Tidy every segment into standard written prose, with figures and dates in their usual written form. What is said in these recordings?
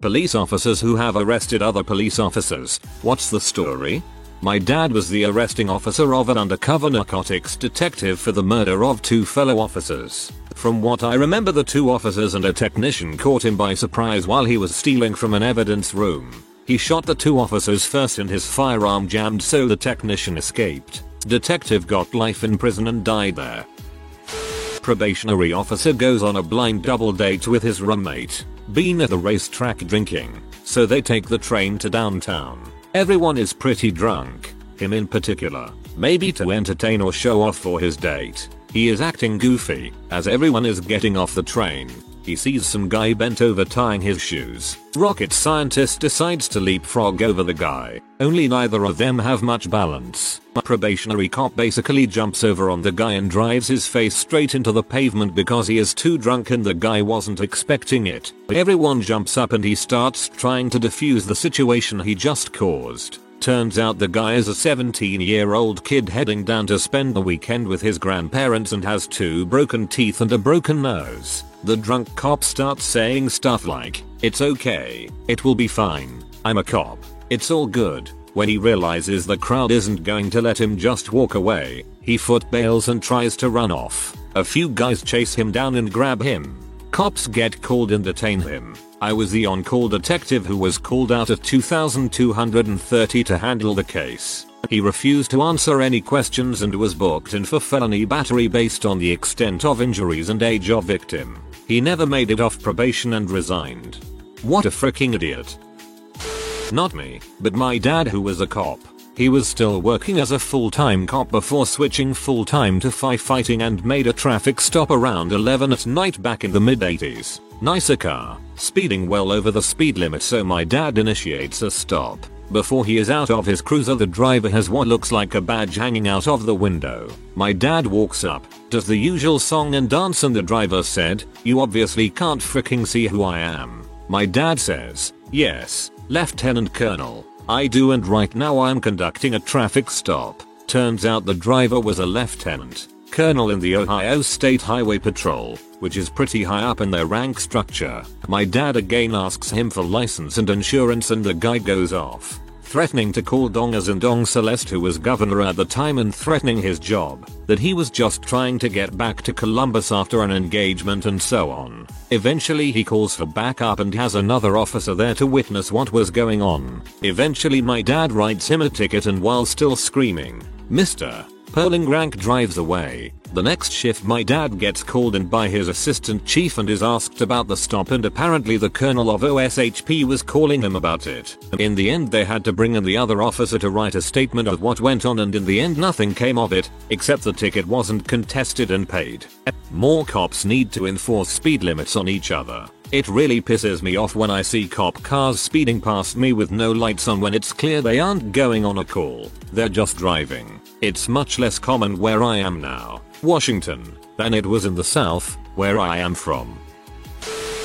Police officers who have arrested other police officers. What's the story? My dad was the arresting officer of an undercover narcotics detective for the murder of two fellow officers. From what I remember, the two officers and a technician caught him by surprise while he was stealing from an evidence room. He shot the two officers first and his firearm jammed, so the technician escaped. Detective got life in prison and died there. Probationary officer goes on a blind double date with his roommate. Been at the racetrack drinking, so they take the train to downtown. Everyone is pretty drunk, him in particular, maybe to entertain or show off for his date. He is acting goofy. As everyone is getting off the train, he sees some guy bent over tying his shoes. Rocket scientist decides to leapfrog over the guy, only neither of them have much balance. A probationary cop basically jumps over on the guy and drives his face straight into the pavement because he is too drunk and the guy wasn't expecting it. Everyone jumps up and he starts trying to defuse the situation he just caused. Turns out the guy is a 17-year-old kid heading down to spend the weekend with his grandparents and has two broken teeth and a broken nose. The drunk cop starts saying stuff like, "It's okay, it will be fine, I'm a cop, it's all good." When he realizes the crowd isn't going to let him just walk away, he foot bails and tries to run off. A few guys chase him down and grab him. Cops get called and detain him. I was the on-call detective who was called out at 2230 to handle the case. He refused to answer any questions and was booked in for felony battery based on the extent of injuries and age of victim. He never made it off probation and resigned. What a freaking idiot. Not me, but my dad, who was a cop. He was still working as a full-time cop before switching full-time to firefighting and made a traffic stop around 11 at night back in the mid-80s. Nicer car, speeding well over the speed limit, so my dad initiates a stop. Before he is out of his cruiser, the driver has what looks like a badge hanging out of the window. My dad walks up, does the usual song and dance, and the driver said, "You obviously can't freaking see who I am." My dad says, "Yes, Lieutenant Colonel. I do, and right now I'm conducting a traffic stop." Turns out the driver was a Lieutenant Colonel in the Ohio State Highway Patrol, which is pretty high up in their rank structure. My dad again asks him for license and insurance, and the guy goes off, threatening to call Dong as in Dong Celeste, who was governor at the time, and threatening his job, that he was just trying to get back to Columbus after an engagement and so on. Eventually he calls for backup and has another officer there to witness what was going on. Eventually my dad writes him a ticket, and while still screaming, "Mr. Polling Rank," drives away. The next shift my dad gets called in by his assistant chief and is asked about the stop, and apparently the colonel of OSHP was calling him about it. In the end they had to bring in the other officer to write a statement of what went on, and in the end nothing came of it, except the ticket wasn't contested and paid. More cops need to enforce speed limits on each other. It really pisses me off when I see cop cars speeding past me with no lights on when it's clear they aren't going on a call, they're just driving. It's much less common where I am now, Washington, than it was in the South, where I am from.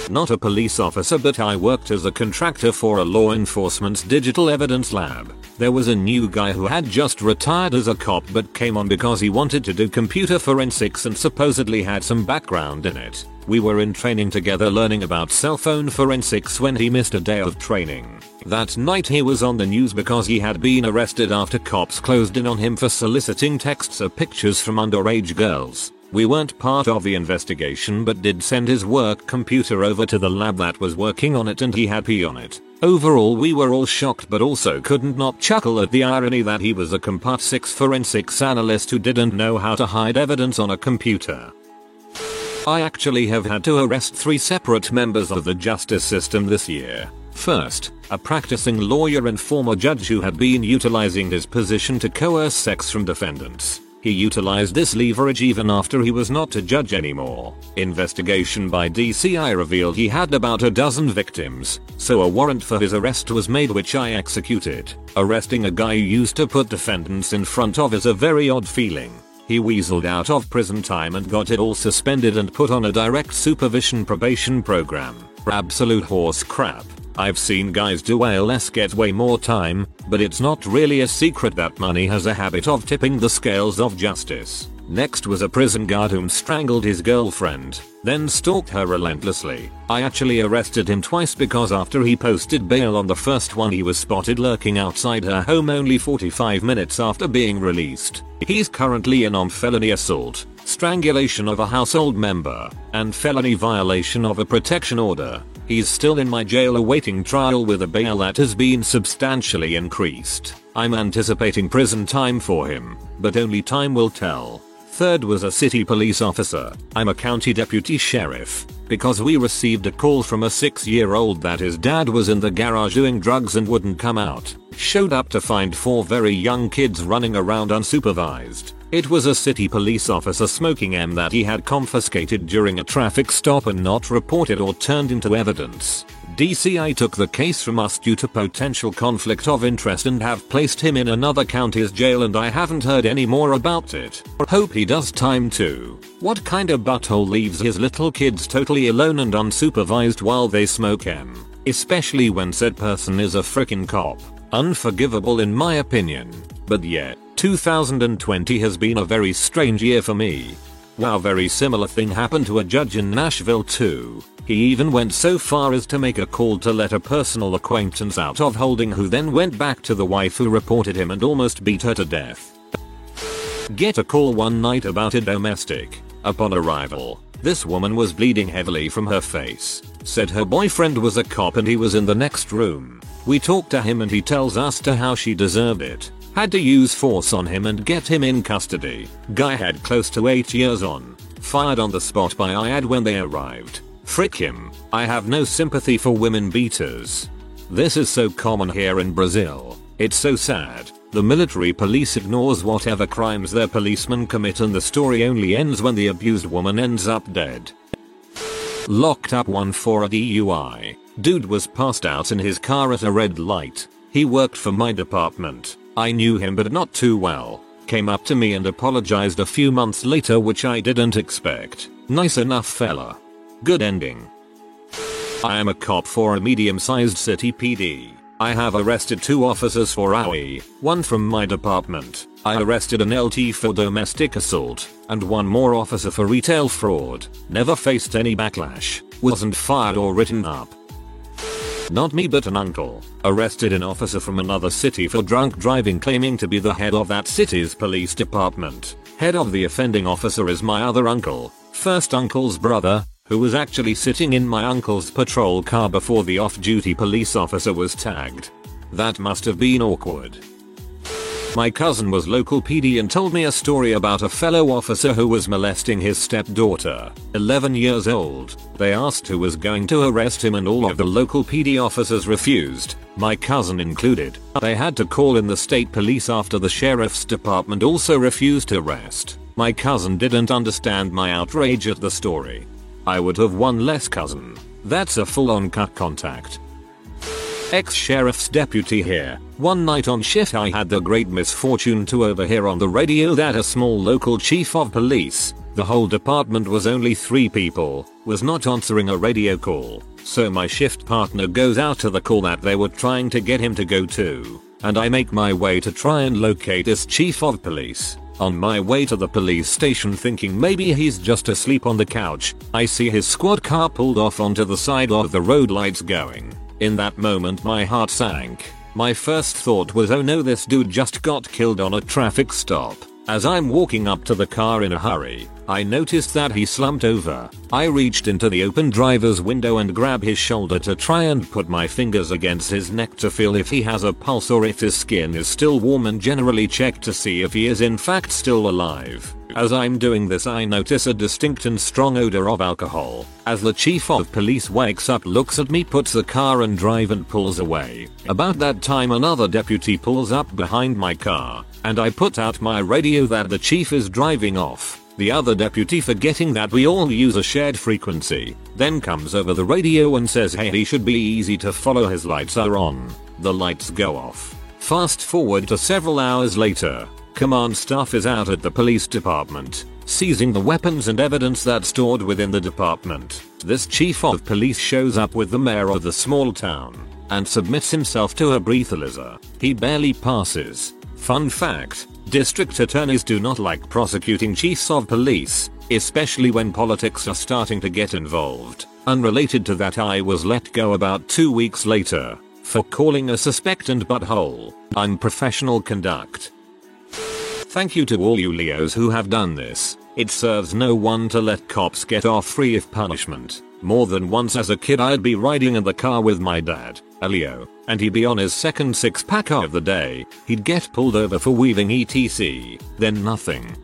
Not a police officer, but I worked as a contractor for a law enforcement's digital evidence lab. There was a new guy who had just retired as a cop but came on because he wanted to do computer forensics and supposedly had some background in it. We were in training together learning about cell phone forensics when he missed a day of training. That night he was on the news because he had been arrested after cops closed in on him for soliciting texts or pictures from underage girls. We weren't part of the investigation but did send his work computer over to the lab that was working on it, and he had pee on it. Overall we were all shocked but also couldn't not chuckle at the irony that he was a Compat 6 forensics analyst who didn't know how to hide evidence on a computer. I actually have had to arrest 3 separate members of the justice system this year. First, a practicing lawyer and former judge who had been utilizing his position to coerce sex from defendants. He utilized this leverage even after he was not a judge anymore. Investigation by DCI revealed he had about a dozen victims, so a warrant for his arrest was made, which I executed. Arresting a guy who used to put defendants in front of is a very odd feeling. He weaseled out of prison time and got it all suspended and put on a direct supervision probation program. Absolute horse crap. I've seen guys do ALS get way more time, but it's not really a secret that money has a habit of tipping the scales of justice. Next was a prison guard whom strangled his girlfriend, then stalked her relentlessly. I actually arrested him twice because after he posted bail on the first one, he was spotted lurking outside her home only 45 minutes after being released. He's currently in on felony assault, strangulation of a household member, and felony violation of a protection order. He's still in my jail awaiting trial with a bail that has been substantially increased. I'm anticipating prison time for him, but only time will tell. Third was a city police officer. I'm a county deputy sheriff, because we received a call from a 6-year-old that his dad was in the garage doing drugs and wouldn't come out. Showed up to find 4 very young kids running around unsupervised. It was a city police officer smoking M that he had confiscated during a traffic stop and not reported or turned into evidence. DCI took the case from us due to potential conflict of interest and have placed him in another county's jail, and I haven't heard any more about it. Hope he does time too. What kind of butthole leaves his little kids totally alone and unsupervised while they smoke M? Especially when said person is a frickin' cop. Unforgivable in my opinion. But yeah, 2020 has been a very strange year for me. Wow, very similar thing happened to a judge in Nashville too. He even went so far as to make a call to let a personal acquaintance out of holding, who then went back to the wife who reported him and almost beat her to death. Get a call one night about a domestic. Upon arrival, this woman was bleeding heavily from her face. Said her boyfriend was a cop and he was in the next room. We talked to him and he tells us to how she deserved it. Had to use force on him and get him in custody. Guy had close to 8 years on. Fired on the spot by IAD when they arrived. Frick him. I have no sympathy for women beaters. This is so common here in Brazil. It's so sad. The military police ignores whatever crimes their policemen commit, and the story only ends when the abused woman ends up dead. Locked up one for a DUI. Dude was passed out in his car at a red light. He worked for my department. I knew him but not too well. Came up to me and apologized a few months later, which I didn't expect. Nice enough fella. Good ending. I am a cop for a medium-sized city PD. I have arrested 2 officers for OUI, one from my department. I arrested an LT for domestic assault, and one more officer for retail fraud. Never faced any backlash. Wasn't fired or written up. Not me but an uncle. Arrested an officer from another city for drunk driving, claiming to be the head of that city's police department. Head of the offending officer is my other uncle, first uncle's brother, who was actually sitting in my uncle's patrol car before the off-duty police officer was tagged. That must have been awkward. My cousin was local PD and told me a story about a fellow officer who was molesting his stepdaughter, 11 years old. They asked who was going to arrest him and all of the local PD officers refused, my cousin included. They had to call in the state police after the sheriff's department also refused to arrest. My cousin didn't understand my outrage at the story. I would have one less cousin. That's a full-on cut contact. Ex-sheriff's deputy here. One night on shift, I had the great misfortune to overhear on the radio that a small local chief of police, the whole department was only 3 people, was not answering a radio call. So my shift partner goes out to the call that they were trying to get him to go to, and I make my way to try and locate this chief of police. On my way to the police station, thinking maybe he's just asleep on the couch, I see his squad car pulled off onto the side of the road, lights going. In that moment my heart sank. My first thought was, oh no, this dude just got killed on a traffic stop. As I'm walking up to the car in a hurry, I noticed that he slumped over. I reached into the open driver's window and grabbed his shoulder to try and put my fingers against his neck to feel if he has a pulse or if his skin is still warm, and generally check to see if he is in fact still alive. As I'm doing this, I notice a distinct and strong odor of alcohol. As the chief of police wakes up, looks at me, puts the car in drive and pulls away. About that time another deputy pulls up behind my car, and I put out my radio that the chief is driving off. The other deputy, forgetting that we all use a shared frequency, then comes over the radio and says, hey, he should be easy to follow, his lights are on. The lights go off. Fast forward to several hours later. Command staff is out at the police department, seizing the weapons and evidence that's stored within the department. This chief of police shows up with the mayor of the small town and submits himself to a breathalyzer. He barely passes. Fun fact, District attorneys do not like prosecuting chiefs of police, especially when politics are starting to get involved. Unrelated to that, I was let go about 2 weeks later for calling a suspectant butthole. Unprofessional conduct. Thank you to all you Leos who have done this. It serves no one to let cops get off free of punishment. More than once as a kid I'd be riding in the car with my dad, a Leo, and he'd be on his second six-pack of the day. He'd get pulled over for weaving etc. Then nothing.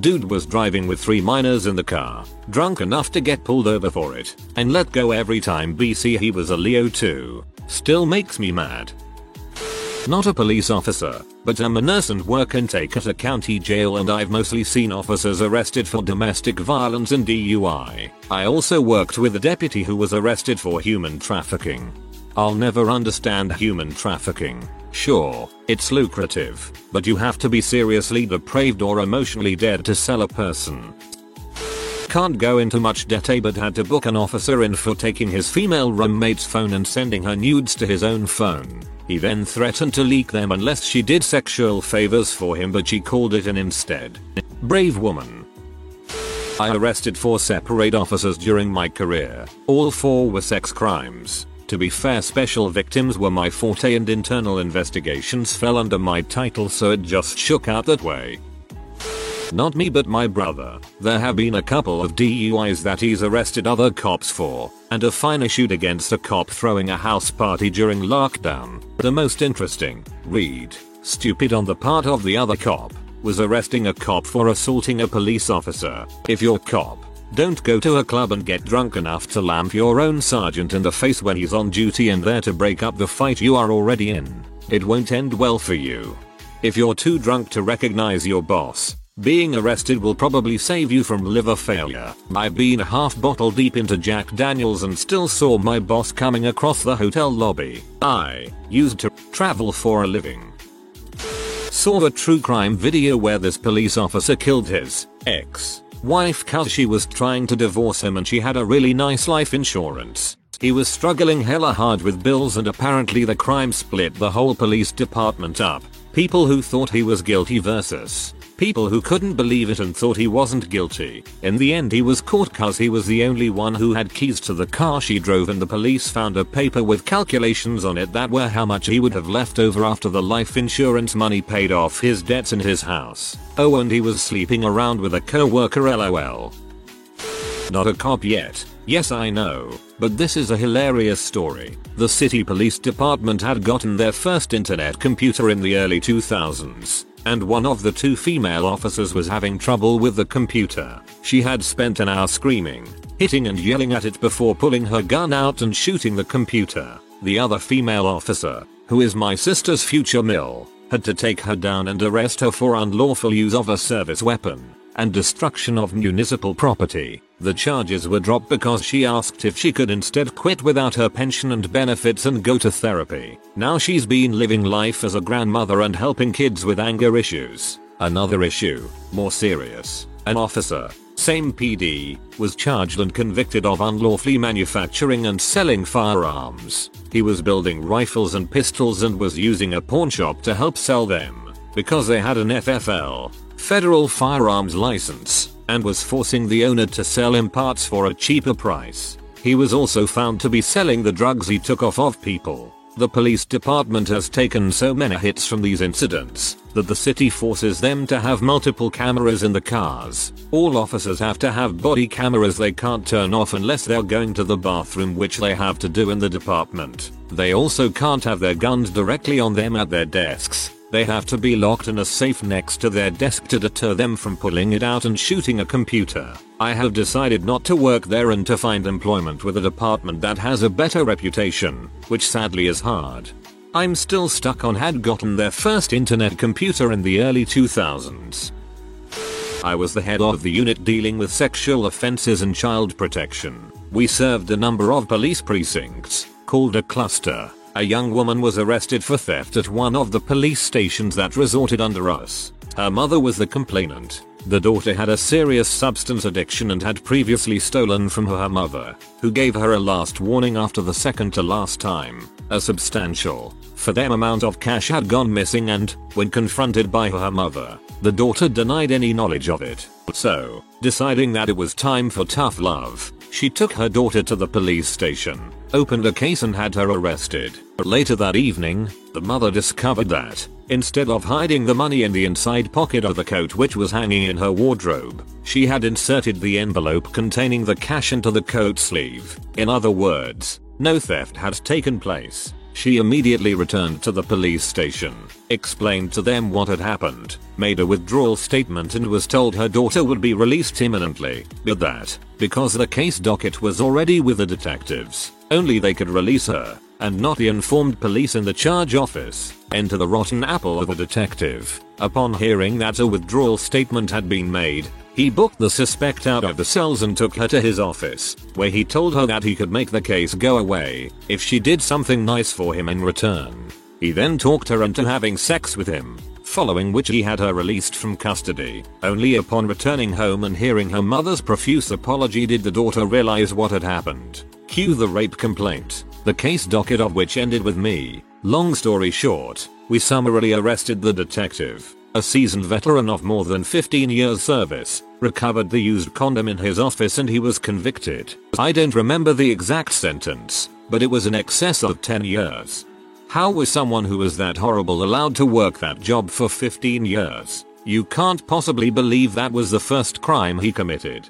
Dude was driving with three minors in the car, drunk enough to get pulled over for it, and let go every time. BC he was a Leo too. Still makes me mad. Not a police officer, but I'm a nurse and work intake at a county jail, and I've mostly seen officers arrested for domestic violence and DUI. I also worked with a deputy who was arrested for human trafficking. I'll never understand human trafficking. Sure, it's lucrative, but you have to be seriously depraved or emotionally dead to sell a person. Can't go into much detail, but had to book an officer in for taking his female roommate's phone and sending her nudes to his own phone. He then threatened to leak them unless she did sexual favors for him, but she called it in instead. Brave woman. I arrested 4 separate officers during my career. All 4 were sex crimes. To be fair, special victims were my forte and internal investigations fell under my title, so it just shook out that way. Not me, but my brother. There have been a couple of DUIs that he's arrested other cops for, and a fine issued against a cop throwing a house party during lockdown. The most interesting, read, stupid on the part of the other cop, was arresting a cop for assaulting a police officer. If you're a cop, don't go to a club and get drunk enough to lamp your own sergeant in the face when he's on duty and there to break up the fight you are already in. It won't end well for you. If you're too drunk to recognize your boss, being arrested will probably save you from liver failure. I've been a half bottle deep into Jack Daniels and still saw my boss coming across the hotel lobby I used to travel for a living. Saw a true crime video where this police officer killed his ex-wife cause she was trying to divorce him and she had a really nice life insurance. He was struggling hella hard with bills and apparently the crime split the whole police department up. People who thought he was guilty versus people who couldn't believe it and thought he wasn't guilty. In the end he was caught cause he was the only one who had keys to the car she drove, and the police found a paper with calculations on it that were how much he would have left over after the life insurance money paid off his debts in his house. Oh, and he was sleeping around with a co-worker lol. Not a cop yet. Yes, I know, but this is a hilarious story. The city police department had gotten their first internet computer in the early 2000s. And one of the 2 female officers was having trouble with the computer. She had spent an hour screaming, hitting and yelling at it before pulling her gun out and shooting the computer. The other female officer, who is my sister's future mill, had to take her down and arrest her for unlawful use of a service weapon and destruction of municipal property. The charges were dropped because she asked if she could instead quit without her pension and benefits and go to therapy. Now she's been living life as a grandmother and helping kids with anger issues. Another issue, more serious, an officer, same PD, was charged and convicted of unlawfully manufacturing and selling firearms. He was building rifles and pistols and was using a pawn shop to help sell them because they had an FFL. Federal firearms license, and was forcing the owner to sell him parts for a cheaper price. He was also found to be selling the drugs he took off of people. The police department has taken so many hits from these incidents that the city forces them to have multiple cameras in the cars. All officers have to have body cameras they can't turn off unless they're going to the bathroom, which they have to do in the department. They also can't have their guns directly on them at their desks. They have to be locked in a safe next to their desk to deter them from pulling it out and shooting a computer. I have decided not to work there and to find employment with a department that has a better reputation, which sadly is hard. I'm still stuck on had gotten their first internet computer in the early 2000s. I was the head of the unit dealing with sexual offenses and child protection. We served a number of police precincts, called a cluster. A young woman was arrested for theft at one of the police stations that resorted under us. Her mother was the complainant. The daughter had a serious substance addiction and had previously stolen from her mother, who gave her a last warning after the second to last time. A substantial, for them, amount of cash had gone missing, and, when confronted by her mother, the daughter denied any knowledge of it. So, deciding that it was time for tough love, she took her daughter to the police station, opened a case, and had her arrested. Later that evening, the mother discovered that, instead of hiding the money in the inside pocket of the coat which was hanging in her wardrobe, she had inserted the envelope containing the cash into the coat sleeve. In other words, no theft had taken place. She immediately returned to the police station, explained to them what had happened, made a withdrawal statement, and was told her daughter would be released imminently, but that, because the case docket was already with the detectives, only they could release her, and not the informed police in the charge office. Enter the rotten apple of a detective. Upon hearing that a withdrawal statement had been made, he booked the suspect out of the cells and took her to his office, where he told her that he could make the case go away if she did something nice for him in return. He then talked her into having sex with him, following which he had her released from custody. Only upon returning home and hearing her mother's profuse apology did the daughter realize what had happened. Cue the rape complaint, the case docket of which ended with me. Long story short, we summarily arrested the detective, a seasoned veteran of more than 15 years service, recovered the used condom in his office, and he was convicted. I don't remember the exact sentence, but it was in excess of 10 years. How was someone who was that horrible allowed to work that job for 15 years? You can't possibly believe that was the first crime he committed.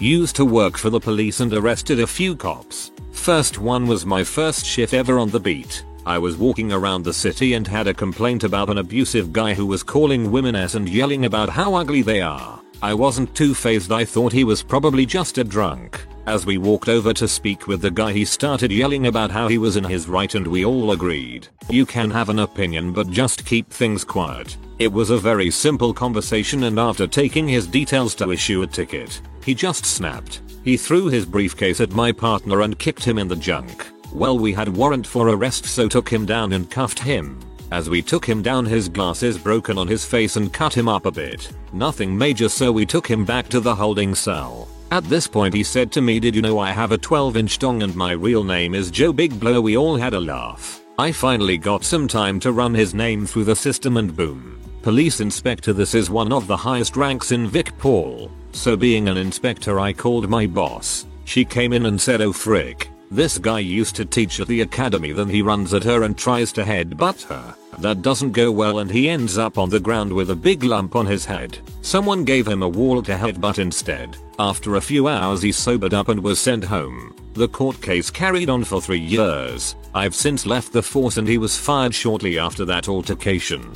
Used to work for the police and arrested a few cops. First one was my first shift ever on the beat. I was walking around the city and had a complaint about an abusive guy who was calling women ass and yelling about how ugly they are. I wasn't too fazed, I thought he was probably just a drunk. As we walked over to speak with the guy, he started yelling about how he was in his right, and we all agreed. You can have an opinion, but just keep things quiet. It was a very simple conversation, and after taking his details to issue a ticket, he just snapped. He threw his briefcase at my partner and kicked him in the junk. Well, we had warrant for arrest, so took him down and cuffed him. As we took him down, his glasses broken on his face and cut him up a bit. Nothing major, so we took him back to the holding cell. At this point he said to me, "Did you know I have a 12-inch dong and my real name is Joe Big Blow?" We all had a laugh. I finally got some time to run his name through the system, and boom. Police inspector. This is one of the highest ranks in Vic Paul. So being an inspector, I called my boss. She came in and said, "Oh frick. This guy used to teach at the academy, then he runs at her and tries to headbutt her. That doesn't go well and he ends up on the ground with a big lump on his head. Someone gave him a wall to headbutt instead. After a few hours he sobered up and was sent home." The court case carried on for 3 years. I've since left the force and he was fired shortly after that altercation.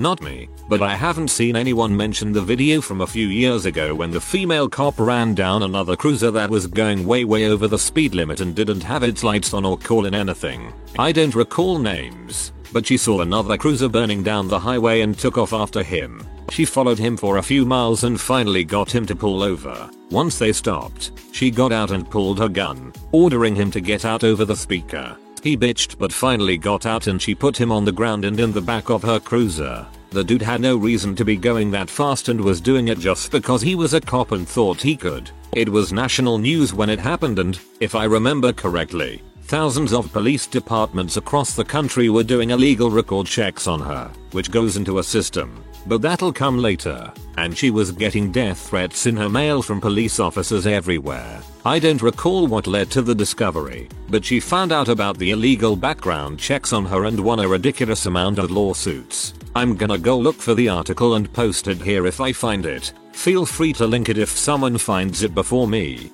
Not me, but I haven't seen anyone mention the video from a few years ago when the female cop ran down another cruiser that was going way over the speed limit and didn't have its lights on or call in anything. I don't recall names, but she saw another cruiser burning down the highway and took off after him. She followed him for a few miles and finally got him to pull over. Once they stopped, she got out and pulled her gun, ordering him to get out over the speaker. He bitched but finally got out and she put him on the ground and in the back of her cruiser. The dude had no reason to be going that fast and was doing it just because he was a cop and thought he could. It was national news when it happened and, if I remember correctly, thousands of police departments across the country were doing illegal record checks on her, which goes into a system. But that'll come later. And she was getting death threats in her mail from police officers everywhere. I don't recall what led to the discovery, but she found out about the illegal background checks on her and won a ridiculous amount of lawsuits. I'm gonna go look for the article and post it here if I find it. Feel free to link it if someone finds it before me.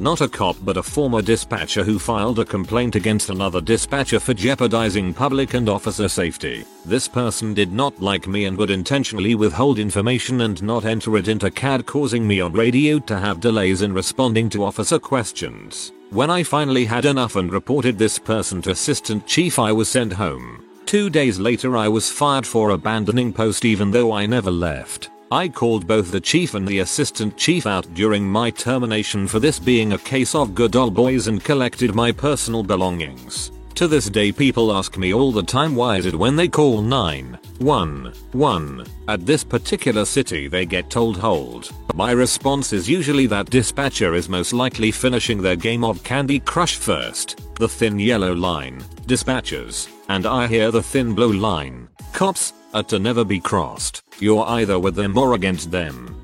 Not a cop but a former dispatcher who filed a complaint against another dispatcher for jeopardizing public and officer safety. This person did not like me and would intentionally withhold information and not enter it into CAD, causing me on radio to have delays in responding to officer questions. When I finally had enough and reported this person to assistant chief, I was sent home. 2 days later I was fired for abandoning post even though I never left. I called both the chief and the assistant chief out during my termination for this being a case of good old boys and collected my personal belongings. To this day people ask me all the time, why is it when they call 9 1. At this particular city they get told hold. My response is usually that dispatcher is most likely finishing their game of Candy Crush first. The thin yellow line, dispatchers, and I hear the thin blue line, cops, are to never be crossed. You're either with them or against them.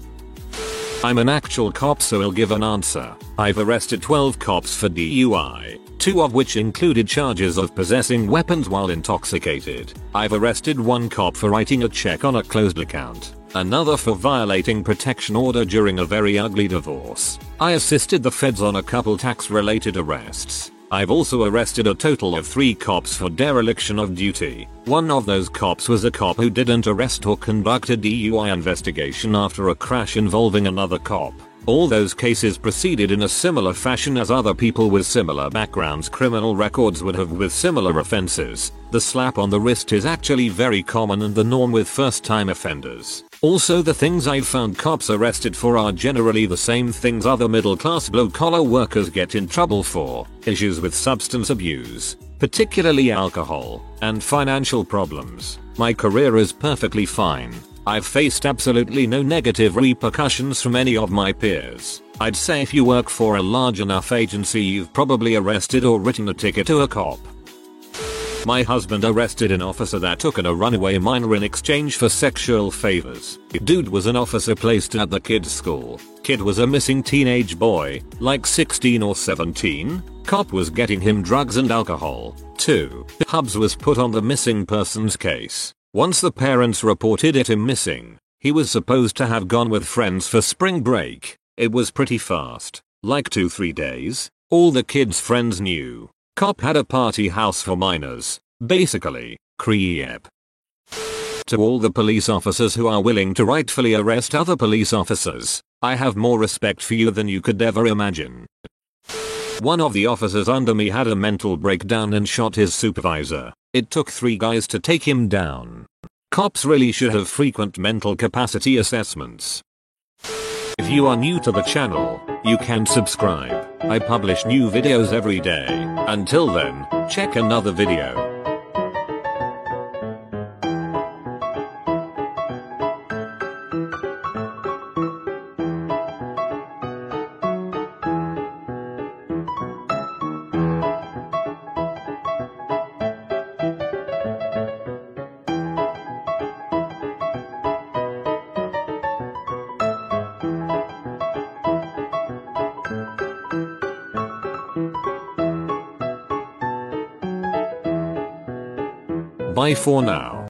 I'm an actual cop, so I'll give an answer. I've arrested 12 cops for DUI, 2 of which included charges of possessing weapons while intoxicated. I've arrested 1 cop for writing a check on a closed account, another for violating protection order during a very ugly divorce. I assisted the feds on a couple tax-related arrests. I've also arrested a total of 3 cops for dereliction of duty. One of those cops was a cop who didn't arrest or conduct a DUI investigation after a crash involving another cop. All those cases proceeded in a similar fashion as other people with similar backgrounds' criminal records would have with similar offenses. The slap on the wrist is actually very common and the norm with first-time offenders. Also, the things I've found cops arrested for are generally the same things other middle-class blue-collar workers get in trouble for: issues with substance abuse, particularly alcohol, and financial problems. My career is perfectly fine. I've faced absolutely no negative repercussions from any of my peers. I'd say if you work for a large enough agency, you've probably arrested or written a ticket to a cop. My husband arrested an officer that took in a runaway minor in exchange for sexual favors. Dude was an officer placed at the kid's school. Kid was a missing teenage boy, like 16 or 17. Cop was getting him drugs and alcohol. 2. Hubs was put on the missing persons case. Once the parents reported him missing, he was supposed to have gone with friends for spring break. It was pretty fast, like 2-3 days. All the kid's friends knew. Cop had a party house for minors, basically. Creep. To all the police officers who are willing to rightfully arrest other police officers, I have more respect for you than you could ever imagine. One of the officers under me had a mental breakdown and shot his supervisor. It took 3 guys to take him down. Cops really should have frequent mental capacity assessments. If you are new to the channel, you can subscribe. I publish new videos every day. Until then, check another video. Bye for now.